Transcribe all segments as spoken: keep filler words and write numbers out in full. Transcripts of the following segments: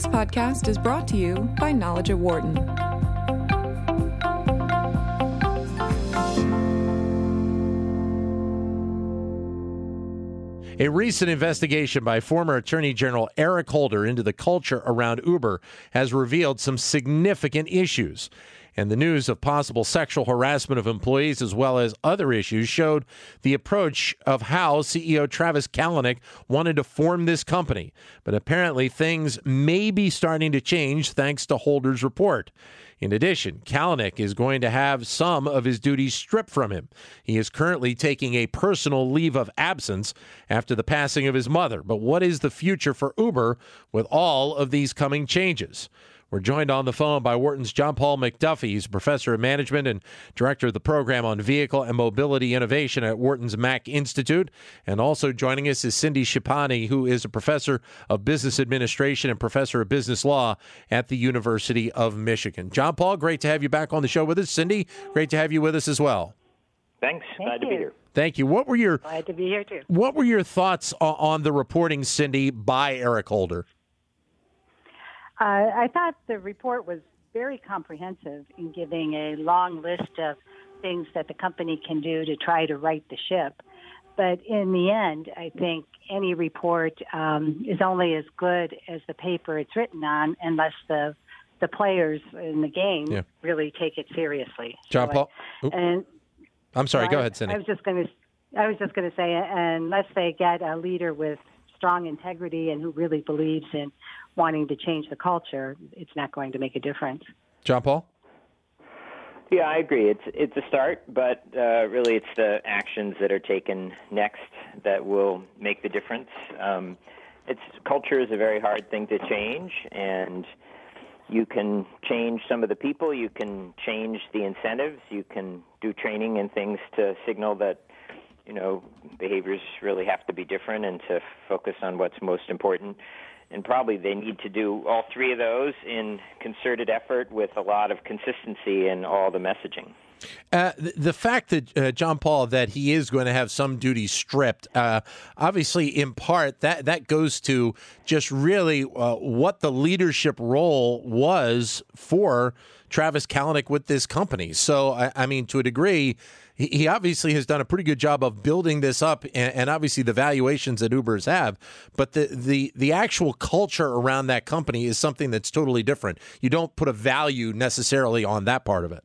This podcast is brought to you by Knowledge at Wharton. A recent investigation by former Attorney General Eric Holder into the culture around Uber has revealed some significant issues. And the news of possible sexual harassment of employees as well as other issues showed the approach of how C E O Travis Kalanick wanted to form this company. But apparently things may be starting to change thanks to Holder's report. In addition, Kalanick is going to have some of his duties stripped from him. He is currently taking a personal leave of absence after the passing of his mother. But what is the future for Uber with all of these coming changes? We're joined on the phone by Wharton's John Paul MacDuffie. He's professor of management and director of the program on vehicle and mobility innovation at Wharton's Mack Institute. And also joining us is Cindy Schipani, who is a professor of business administration and professor of business law at the University of Michigan. John Paul, great to have you back on the show with us. Cindy, great to have you with us as well. Thanks. Thank Glad you. to be here. Thank you. What were your Glad to be here too. What were your thoughts on the reporting, Cindy, by Eric Holder? Uh, I thought the report was very comprehensive in giving a long list of things that the company can do to try to right the ship. But in the end, I think any report um, is only as good as the paper it's written on unless the the players in the game yeah. really take it seriously. John so Paul? I, and I'm sorry. So go I, ahead, Cindy. I was just going to I was just going to say, unless they get a leader with strong integrity and who really believes in wanting to change the culture, it's not going to make a difference. John Paul? Yeah, I agree. It's it's a start, but uh, really it's the actions that are taken next that will make the difference. Um, it's culture is a very hard thing to change, and you can change some of the people. You can change the incentives. You can do training and things to signal that, you know, behaviors really have to be different and to focus on what's most important. And probably they need to do all three of those in concerted effort with a lot of consistency in all the messaging. Uh, the, the fact that, uh, John Paul, that he is going to have some duties stripped, uh, obviously in part that, that goes to just really uh, what the leadership role was for Travis Kalanick with this company. So, I, I mean, to a degree, he, he obviously has done a pretty good job of building this up and, and obviously the valuations that Ubers have. But the, the, the actual culture around that company is something that's totally different. You don't put a value necessarily on that part of it.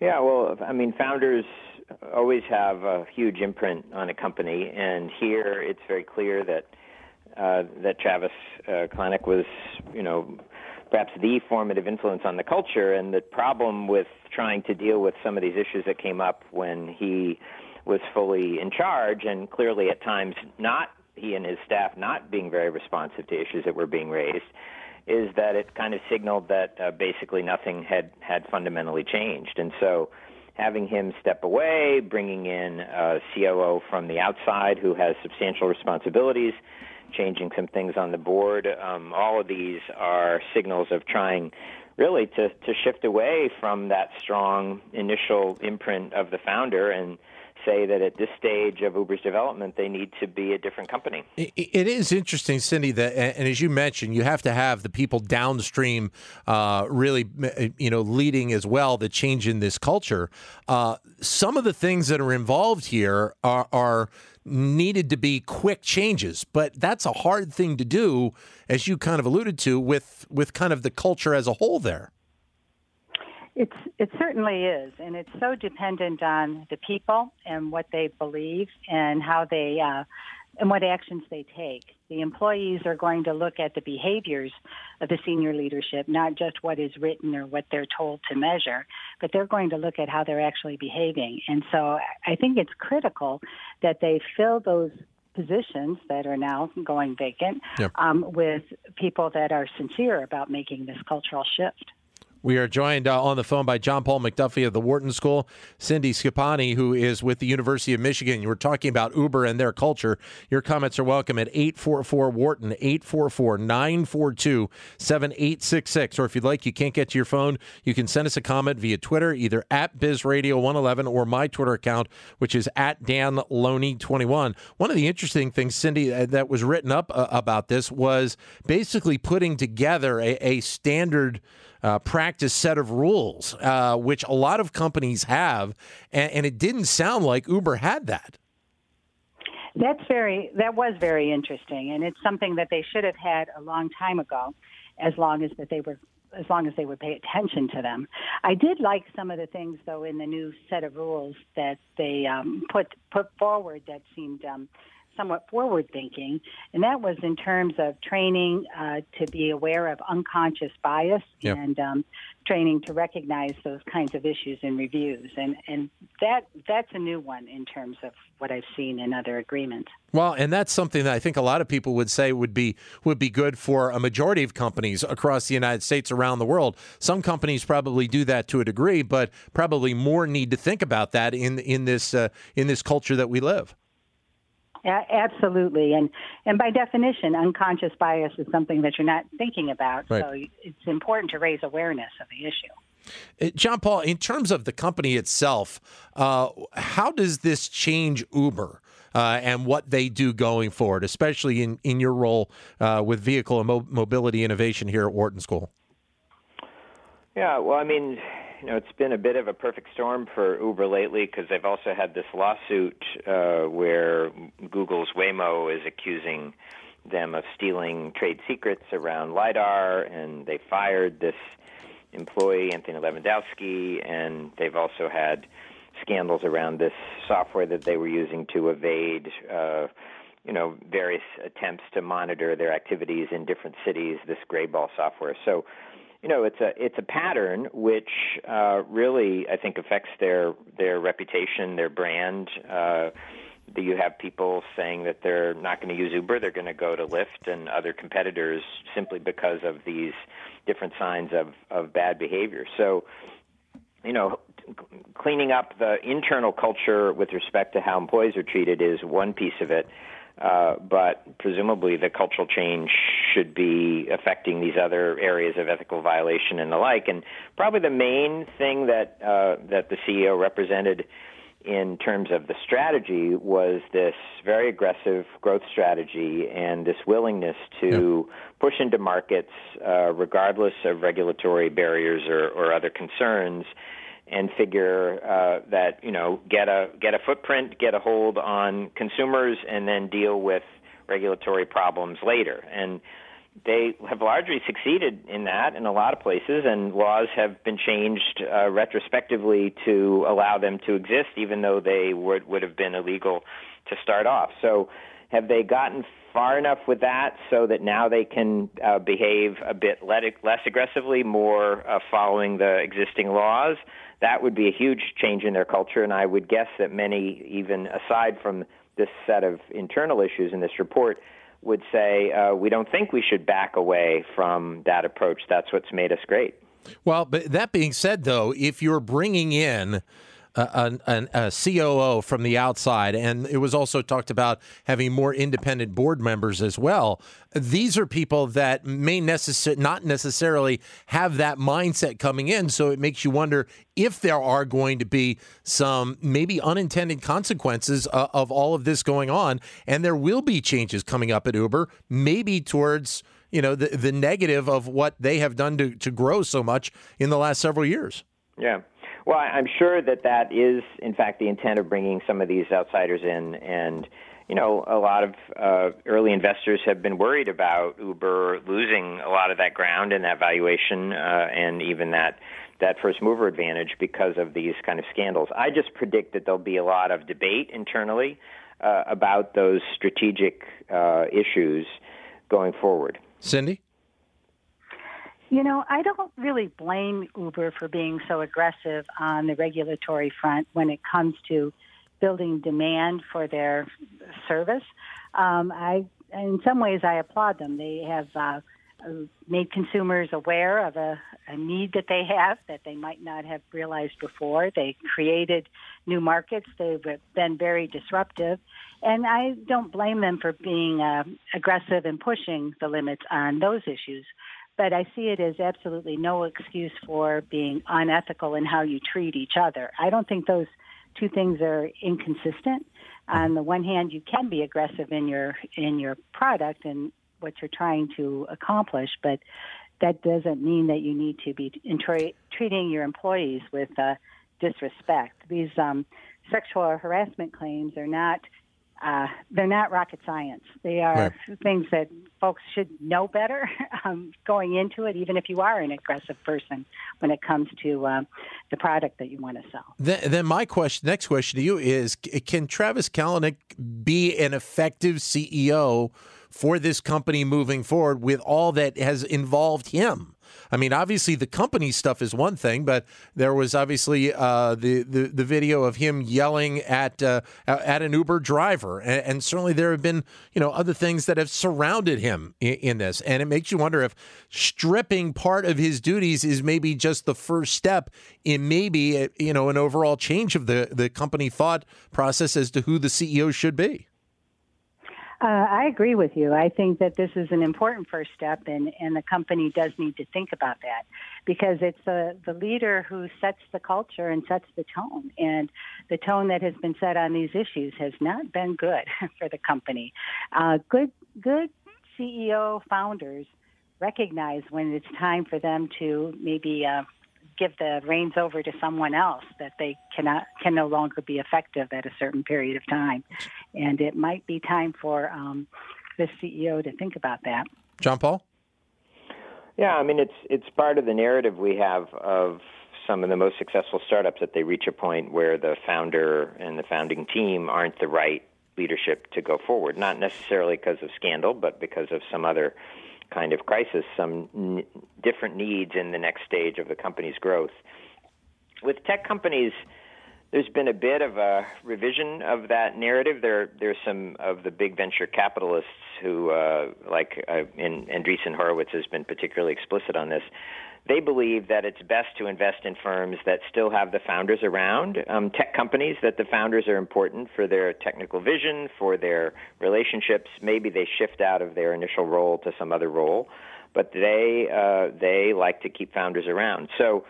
Yeah, well, I mean, founders always have a huge imprint on a company, and here it's very clear that uh, that Travis uh, Kalanick was, you know, perhaps the formative influence on the culture. And the problem with trying to deal with some of these issues that came up when he was fully in charge, and clearly at times not he and his staff not being very responsive to issues that were being raised, is that it kind of signaled that uh, basically nothing had, had fundamentally changed. And so having him step away, bringing in a C O O from the outside who has substantial responsibilities, changing some things on the board, um, all of these are signals of trying really to, to shift away from that strong initial imprint of the founder and say that at this stage of Uber's development, they need to be a different company. It, it is interesting, Cindy, that, and as you mentioned, you have to have the people downstream uh, really, you know, leading as well the change in this culture. Uh, some of the things that are involved here are, are needed to be quick changes, but that's a hard thing to do, as you kind of alluded to, with, with kind of the culture as a whole there. It's, it certainly is, and it's so dependent on the people and what they believe and how they uh, and what actions they take. The employees are going to look at the behaviors of the senior leadership, not just what is written or what they're told to measure, but they're going to look at how they're actually behaving. And so I think it's critical that they fill those positions that are now going vacant yep. um, with people that are sincere about making this cultural shift. We are joined uh, on the phone by John Paul MacDuffie of the Wharton School, Cindy Schipani, who is with the University of Michigan. You were talking about Uber and their culture. Your comments are welcome at eight four four, Wharton, eight four four, nine four two, seven eight six six. Or if you'd like, you can't get to your phone, you can send us a comment via Twitter, either at Biz Radio one eleven or my Twitter account, which is at Dan Loney twenty-one. One of the interesting things, Cindy, that was written up uh, about this was basically putting together a, a standard uh, practice set of rules, uh, which a lot of companies have, and, and it didn't sound like Uber had that. That's very, that was very interesting, and it's something that they should have had a long time ago, as long as that they were, as long as they would pay attention to them. I did like some of the things, though, in the new set of rules that they um, put put forward that seemed um, somewhat forward-thinking, and that was in terms of training uh, to be aware of unconscious bias yep. and um, training to recognize those kinds of issues in reviews. And, and that that's a new one in terms of what I've seen in other agreements. Well, and that's something that I think a lot of people would say would be would be good for a majority of companies across the United States, around the world. Some companies probably do that to a degree, but probably more need to think about that in, in, this, uh, in this culture that we live. Yeah, absolutely. And and by definition, unconscious bias is something that you're not thinking about. Right. So it's important to raise awareness of the issue. John Paul, in terms of the company itself, uh, how does this change Uber uh, and what they do going forward, especially in, in your role uh, with vehicle and mo- mobility innovation here at Wharton School? Yeah, well, I mean, you know, it's been a bit of a perfect storm for Uber lately because they've also had this lawsuit uh, where Google's Waymo is accusing them of stealing trade secrets around LiDAR, and they fired this employee, Anthony Lewandowski, and they've also had scandals around this software that they were using to evade, uh, you know, various attempts to monitor their activities in different cities, this Grayball software. So, you know, it's a it's a pattern which uh, really, I think, affects their their reputation, their brand. Uh, you have people saying that they're not going to use Uber, they're going to go to Lyft and other competitors simply because of these different signs of, of bad behavior. So, you know, cleaning up the internal culture with respect to how employees are treated is one piece of it. Uh, but presumably the cultural change should be affecting these other areas of ethical violation and the like. And probably the main thing that uh, that the C E O represented in terms of the strategy was this very aggressive growth strategy and this willingness to yeah. push into markets uh, regardless of regulatory barriers or, or other concerns, and figure uh, that, you know, get a get a footprint, get a hold on consumers, and then deal with regulatory problems later. And they have largely succeeded in that in a lot of places, and laws have been changed uh, retrospectively to allow them to exist, even though they would, would have been illegal to start off. So have they gotten far enough with that so that now they can uh, behave a bit less aggressively, more uh, following the existing laws? That would be a huge change in their culture, and I would guess that many, even aside from this set of internal issues in this report, would say, uh, we don't think we should back away from that approach. That's what's made us great. Well, but that being said, though, if you're bringing in A, a, a C O O from the outside, and it was also talked about having more independent board members as well. These are people that may necessar- not necessarily have that mindset coming in, so it makes you wonder if there are going to be some maybe unintended consequences uh, of all of this going on, and there will be changes coming up at Uber, maybe towards, you know, the, the negative of what they have done to, to grow so much in the last several years. Yeah. Well, I'm sure that that is, in fact, the intent of bringing some of these outsiders in. And, you know, a lot of uh, early investors have been worried about Uber losing a lot of that ground and that valuation uh, and even that that first mover advantage because of these kind of scandals. I just predict that there'll be a lot of debate internally uh, about those strategic uh, issues going forward. Cindy? You know, I don't really blame Uber for being so aggressive on the regulatory front when it comes to building demand for their service. Um, I, in some ways, I applaud them. They have uh, made consumers aware of a, a need that they have that they might not have realized before. They created new markets. They've been very disruptive. And I don't blame them for being uh, aggressive and pushing the limits on those issues. But I see it as absolutely no excuse for being unethical in how you treat each other. I don't think those two things are inconsistent. On the one hand, you can be aggressive in your in your product and what you're trying to accomplish, but that doesn't mean that you need to be tra- treating your employees with uh, disrespect. These um, sexual harassment claims are not uh, they're not rocket science. They are right. things that folks should know better um, going into it, even if you are an aggressive person when it comes to um, the product that you want to sell. Then, then my question, next question to you is: can Travis Kalanick be an effective C E O for this company moving forward with all that has involved him? I mean, obviously the company stuff is one thing, but there was obviously uh, the, the the video of him yelling at uh, at an Uber driver, and, and certainly there have been you know other things that have surrounded him in, in this, and it makes you wonder if stripping part of his duties is maybe just the first step in maybe you know an overall change of the, the company thought process as to who the C E O should be. Uh, I agree with you. I think that this is an important first step, and, and the company does need to think about that because it's the, the leader who sets the culture and sets the tone. And the tone that has been set on these issues has not been good for the company. Uh, good, good C E O founders recognize when it's time for them to maybe uh, give the reins over to someone else, that they cannot can no longer be effective at a certain period of time. And it might be time for um, the C E O to think about that. John Paul? Yeah, I mean, it's it's part of the narrative we have of some of the most successful startups, that they reach a point where the founder and the founding team aren't the right leadership to go forward, not necessarily because of scandal, but because of some other kind of crisis, some n- different needs in the next stage of the company's growth. With tech companies, there's been a bit of a revision of that narrative. There, there's some of the big venture capitalists who, uh, like uh, in Andreessen Horowitz has been particularly explicit on this. They believe that it's best to invest in firms that still have the founders around, um, tech companies, that the founders are important for their technical vision, for their relationships. Maybe they shift out of their initial role to some other role, but they uh, they like to keep founders around. So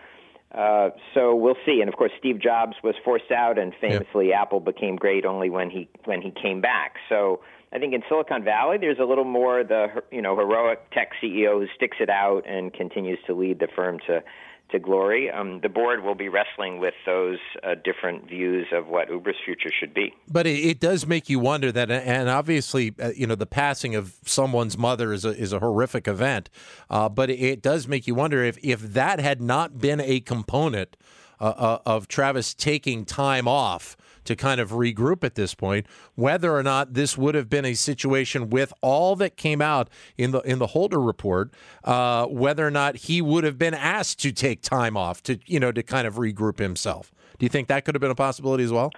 uh, so we'll see. And of course, Steve Jobs was forced out, and famously, yep, Apple became great only when he when he came back. So I think in Silicon Valley, there's a little more the you know heroic tech C E O who sticks it out and continues to lead the firm to to glory. Um, the board will be wrestling with those uh, different views of what Uber's future should be. But it, it does make you wonder that, and obviously, uh, you know, the passing of someone's mother is a, is a horrific event. Uh, but it does make you wonder if if that had not been a component uh, uh, of Travis taking time off to kind of regroup at this point, whether or not this would have been a situation with all that came out in the in the Holder report, uh, whether or not he would have been asked to take time off to, you know, to kind of regroup himself. Do you think that could have been a possibility as well?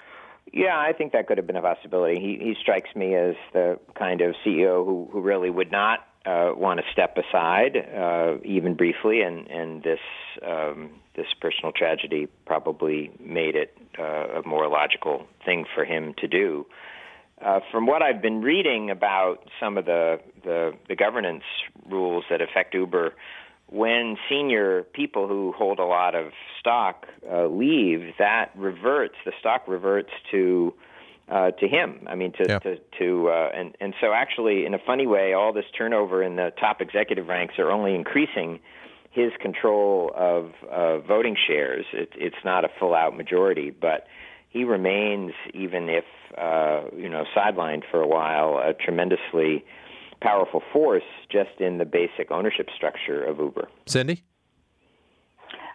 Yeah, I think that could have been a possibility. He, he strikes me as the kind of C E O who, who really would not uh, want to step aside, uh, even briefly, and, and this um, this personal tragedy probably made it uh, a more logical thing for him to do. Uh, from what I've been reading about some of the, the, the governance rules that affect Uber, when senior people who hold a lot of stock uh, leave, that reverts, the stock reverts to uh, to him. I mean, to yeah. to, to uh, and and so actually, in a funny way, all this turnover in the top executive ranks are only increasing his control of uh, voting shares. It, it's not a full-out majority, but he remains, even if uh, you know sidelined for a while, a tremendously powerful force just in the basic ownership structure of Uber. Cindy?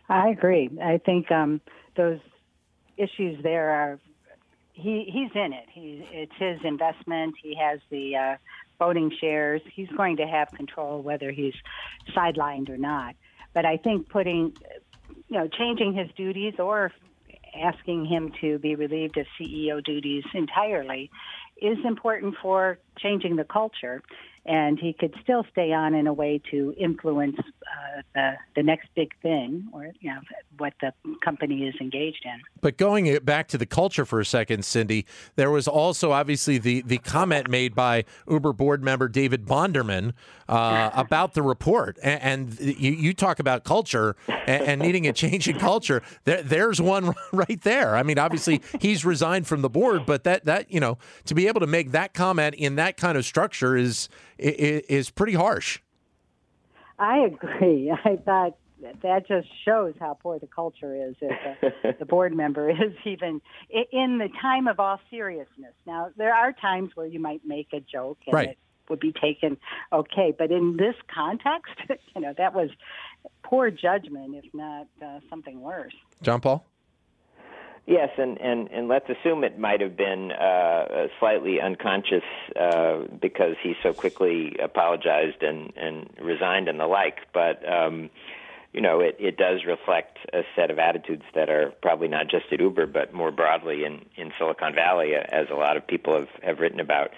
I agree. I think um, those issues there are, he, he's in it. He, it's his investment. He has the uh, voting shares. He's going to have control whether he's sidelined or not. But I think putting, you know, changing his duties or asking him to be relieved of C E O duties entirely is important for changing the culture. and he could still stay on in a way to influence uh, the, the next big thing, or you know, what the company is engaged in. But going back to the culture for a second, Cindy, there was also obviously the, the comment made by Uber board member David Bonderman uh, about the report. And, and you, you talk about culture and, and needing a change in culture. There, there's one right there. I mean, obviously, he's resigned from the board, but that, that you know, to be able to make that comment in that kind of structure is is pretty harsh. I agree. I thought that just shows how poor the culture is if the, the board member is even in the time of all seriousness. Now, there are times where you might make a joke and right. it would be taken okay, but in this context, you know, that was poor judgment, if not uh, something worse. John Paul? Yes, and, and, and let's assume it might have been uh, slightly unconscious uh, because he so quickly apologized and, and resigned and the like. But, um, you know, it, it does reflect a set of attitudes that are probably not just at Uber, but more broadly in, in Silicon Valley, as a lot of people have, have written about.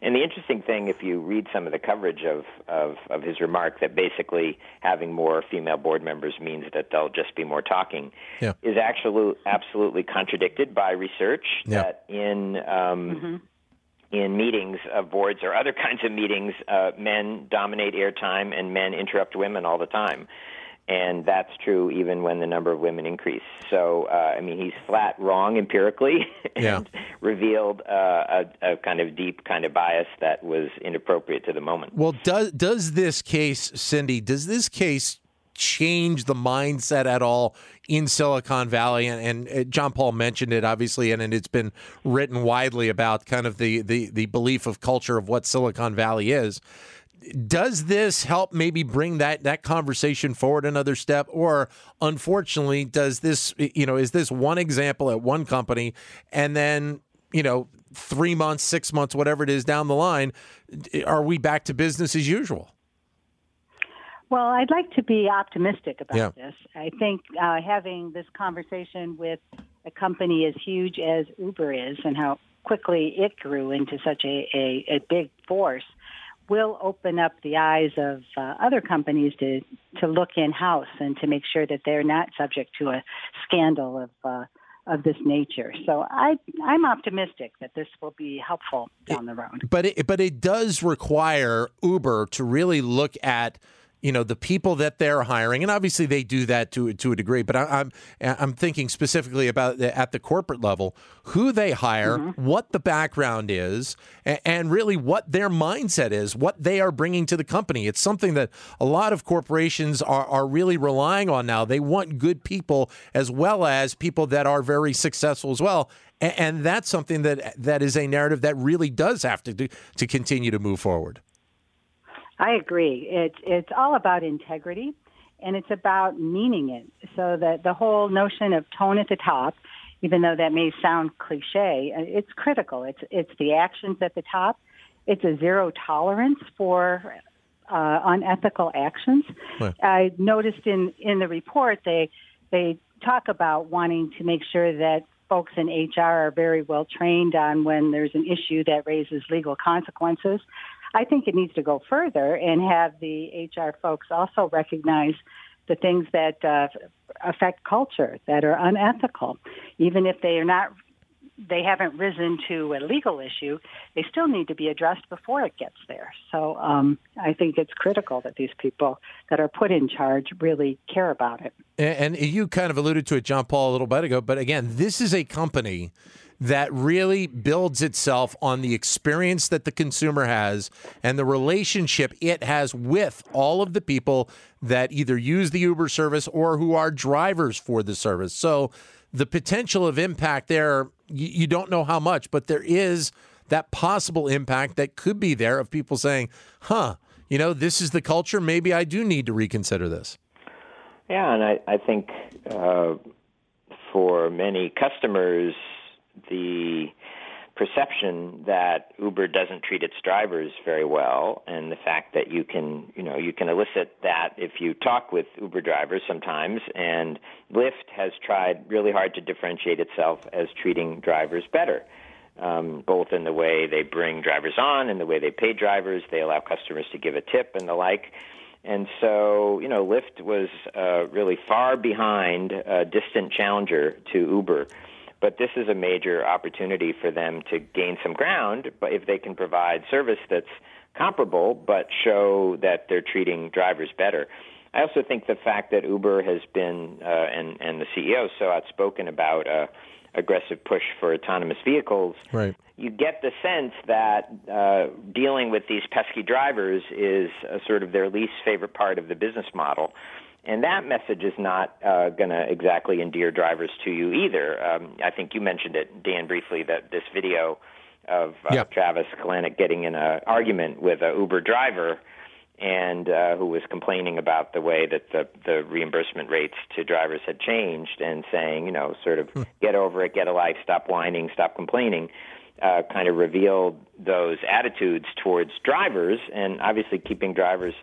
And the interesting thing, if you read some of the coverage of, of, of his remark, that basically having more female board members means that they'll just be more talking, yeah. is actually absolutely contradicted by research yeah. that in um, mm-hmm. in meetings of boards or other kinds of meetings, uh, men dominate airtime and men interrupt women all the time. And that's true even when the number of women increase. So, uh, I mean, he's flat wrong empirically and yeah. revealed uh, a, a kind of deep kind of bias that was inappropriate to the moment. Well, does does this case, Cindy, does this case change the mindset at all in Silicon Valley? And, and John Paul mentioned it, obviously, and, and it's been written widely about kind of the, the, the belief of culture of what Silicon Valley is. Does this help maybe bring that, that conversation forward another step? Or unfortunately, does this, you know, is this one example at one company and then, you know, three months, six months, whatever it is down the line, are we back to business as usual? Well, I'd like to be optimistic about yeah. this. I think uh, having this conversation with a company as huge as Uber is and how quickly it grew into such a, a, a big force will open up the eyes of uh, other companies to, to look in-house and to make sure that they're not subject to a scandal of uh, of this nature. So I, I'm optimistic that this will be helpful down the road. It, but it, but it does require Uber to really look at, you know, the people that they're hiring, and obviously they do that to to a degree. But I, I'm I'm thinking specifically about the, at the corporate level, who they hire, mm-hmm. what the background is, and, and really what their mindset is, what they are bringing to the company. It's something that a lot of corporations are are really relying on now. They want good people as well as people that are very successful as well, and, and that's something that that is a narrative that really does have to do, to continue to move forward. I agree. It's it's all about integrity, and it's about meaning it. So that the whole notion of tone at the top, even though that may sound cliche, it's critical. It's it's the actions at the top. It's a zero tolerance for uh, unethical actions. Right. I noticed in, in the report they they talk about wanting to make sure that folks in H R are very well trained on when there's an issue that raises legal consequences. I think it needs to go further and have the H R folks also recognize the things that uh, affect culture, that are unethical. Even if they are not, they haven't risen to a legal issue, they still need to be addressed before it gets there. So um, I think it's critical that these people that are put in charge really care about it. And you kind of alluded to it, John Paul, a little bit ago, but again, this is a company that really builds itself on the experience that the consumer has and the relationship it has with all of the people that either use the Uber service or who are drivers for the service. So the potential of impact there, you don't know how much, but there is that possible impact that could be there of people saying, huh, you know, this is the culture. Maybe I do need to reconsider this. Yeah, and I, I think uh, for many customers, the perception that Uber doesn't treat its drivers very well, and the fact that you can, you know, you can elicit that if you talk with Uber drivers sometimes. And Lyft has tried really hard to differentiate itself as treating drivers better. um, both in the way they bring drivers on and the way they pay drivers. They allow customers to give a tip and the like. And so, you know, Lyft was uh, really far behind, a distant challenger to Uber. But this is a major opportunity for them to gain some ground, but if they can provide service that's comparable but show that they're treating drivers better. I also think the fact that Uber has been, uh, and, and the C E O is so outspoken about uh, aggressive push for autonomous vehicles, right. You get the sense that uh, dealing with these pesky drivers is uh, sort of their least favorite part of the business model. And that message is not uh, going to exactly endear drivers to you either. Um, I think you mentioned it, Dan, briefly, that this video of uh, yep. Travis Kalanick getting in an argument with a Uber driver and uh, who was complaining about the way that the, the reimbursement rates to drivers had changed and saying, you know, sort of hmm. get over it, get a life, stop whining, stop complaining, uh, kind of revealed those attitudes towards drivers and obviously keeping drivers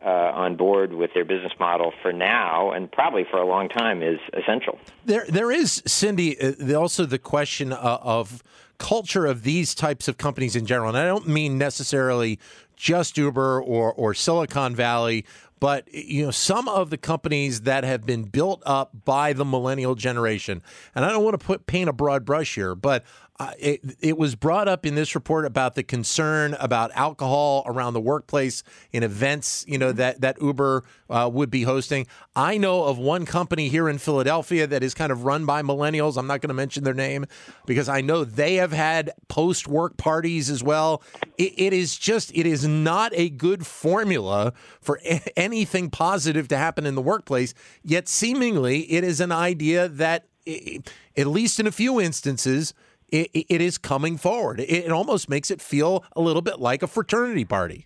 Uh, on board with their business model for now and probably for a long time is essential. There, there is, Cindy, uh, also the question uh, of culture of these types of companies in general. And I don't mean necessarily just Uber or, or Silicon Valley, but you know, some of the companies that have been built up by the millennial generation. And I don't want to put paint a broad brush here, but Uh, it, it was brought up in this report about the concern about alcohol around the workplace in events, you know, that, that Uber uh, would be hosting. I know of one company here in Philadelphia that is kind of run by millennials. I'm not going to mention their name because I know they have had post-work parties as well. It, it is just, it is not a good formula for a- anything positive to happen in the workplace, yet seemingly it is an idea that, it, at least in a few instances, It, it is coming forward. It almost makes it feel a little bit like a fraternity party.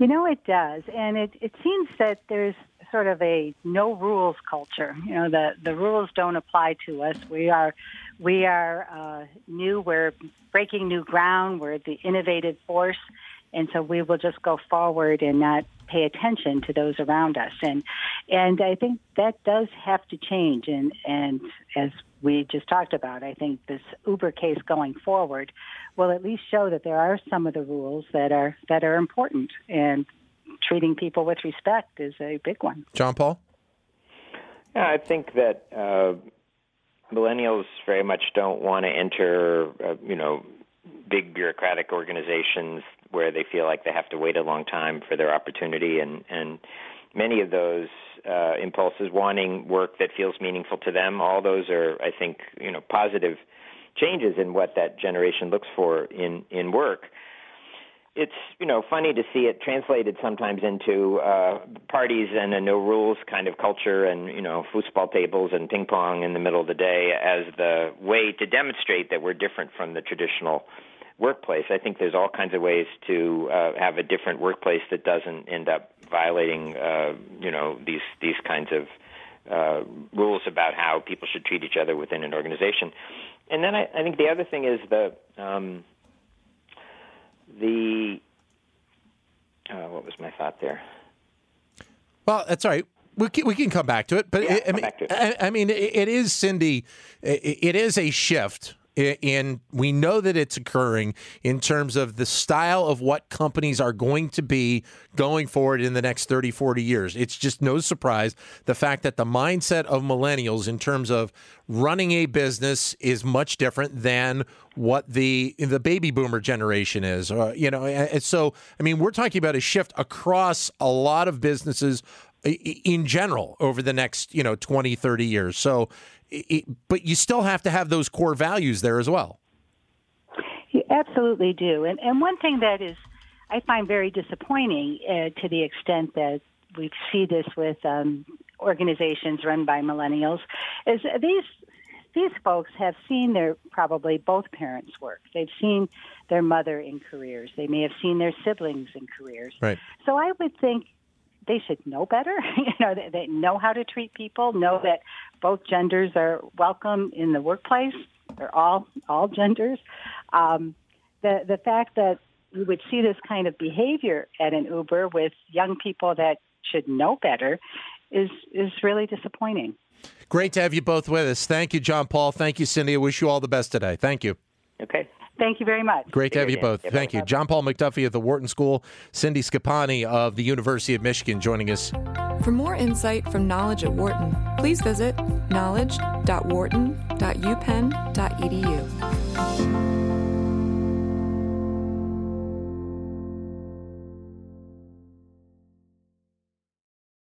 You know, it does. And it, it seems that there's sort of a no rules culture. You know, the, the rules don't apply to us. We are we are uh, new. We're breaking new ground. We're the innovative force. And so we will just go forward and not pay attention to those around us. And and I think that does have to change. And, and as we just talked about, I think this Uber case going forward will at least show that there are some of the rules that are that are important. And treating people with respect is a big one. John Paul? Yeah, I think that uh, millennials very much don't want to enter, uh, you know, big bureaucratic organizations where they feel like they have to wait a long time for their opportunity, and, and many of those uh, impulses, wanting work that feels meaningful to them, all those are, I think, you know, positive changes in what that generation looks for in, in work. It's, you know, funny to see it translated sometimes into uh, parties and a no-rules kind of culture and, you know, foosball tables and ping-pong in the middle of the day as the way to demonstrate that we're different from the traditional workplace. I think there's all kinds of ways to uh, have a different workplace that doesn't end up violating, uh, you know, these these kinds of uh, rules about how people should treat each other within an organization. And then I, I think the other thing is the um, the uh, what was my thought there? Well, that's all right. We can, we can come back to it, but yeah, it, I, mean, to it. I, I mean, it is, Cindy, it, it is a shift. And we know that it's occurring in terms of the style of what companies are going to be going forward in the next thirty, forty years. It's just no surprise the fact that the mindset of millennials in terms of running a business is much different than what the the baby boomer generation is. Uh, you know, and so, I mean, we're talking about a shift across a lot of businesses in general over the next, you know, twenty, thirty years. So It, but you still have to have those core values there as well. You absolutely do. And, and one thing that is, I find very disappointing uh, to the extent that we see this with um, organizations run by millennials, is these these folks have seen their probably both parents work. They've seen their mother in careers. They may have seen their siblings in careers. Right. So I would think they should know better. You know, they, they know how to treat people, know that both genders are welcome in the workplace. They're all all genders. Um, the the fact that we would see this kind of behavior at an Uber with young people that should know better is is really disappointing. Great to have you both with us. Thank you, John Paul. Thank you, Cindy. I wish you all the best today. Thank you. Okay. Thank you very much. Great to have you both. Thank you. John Paul MacDuffie of the Wharton School, Cindy Schipani of the University of Michigan joining us. For more insight from Knowledge at Wharton, please visit knowledge dot wharton dot u penn dot e d u.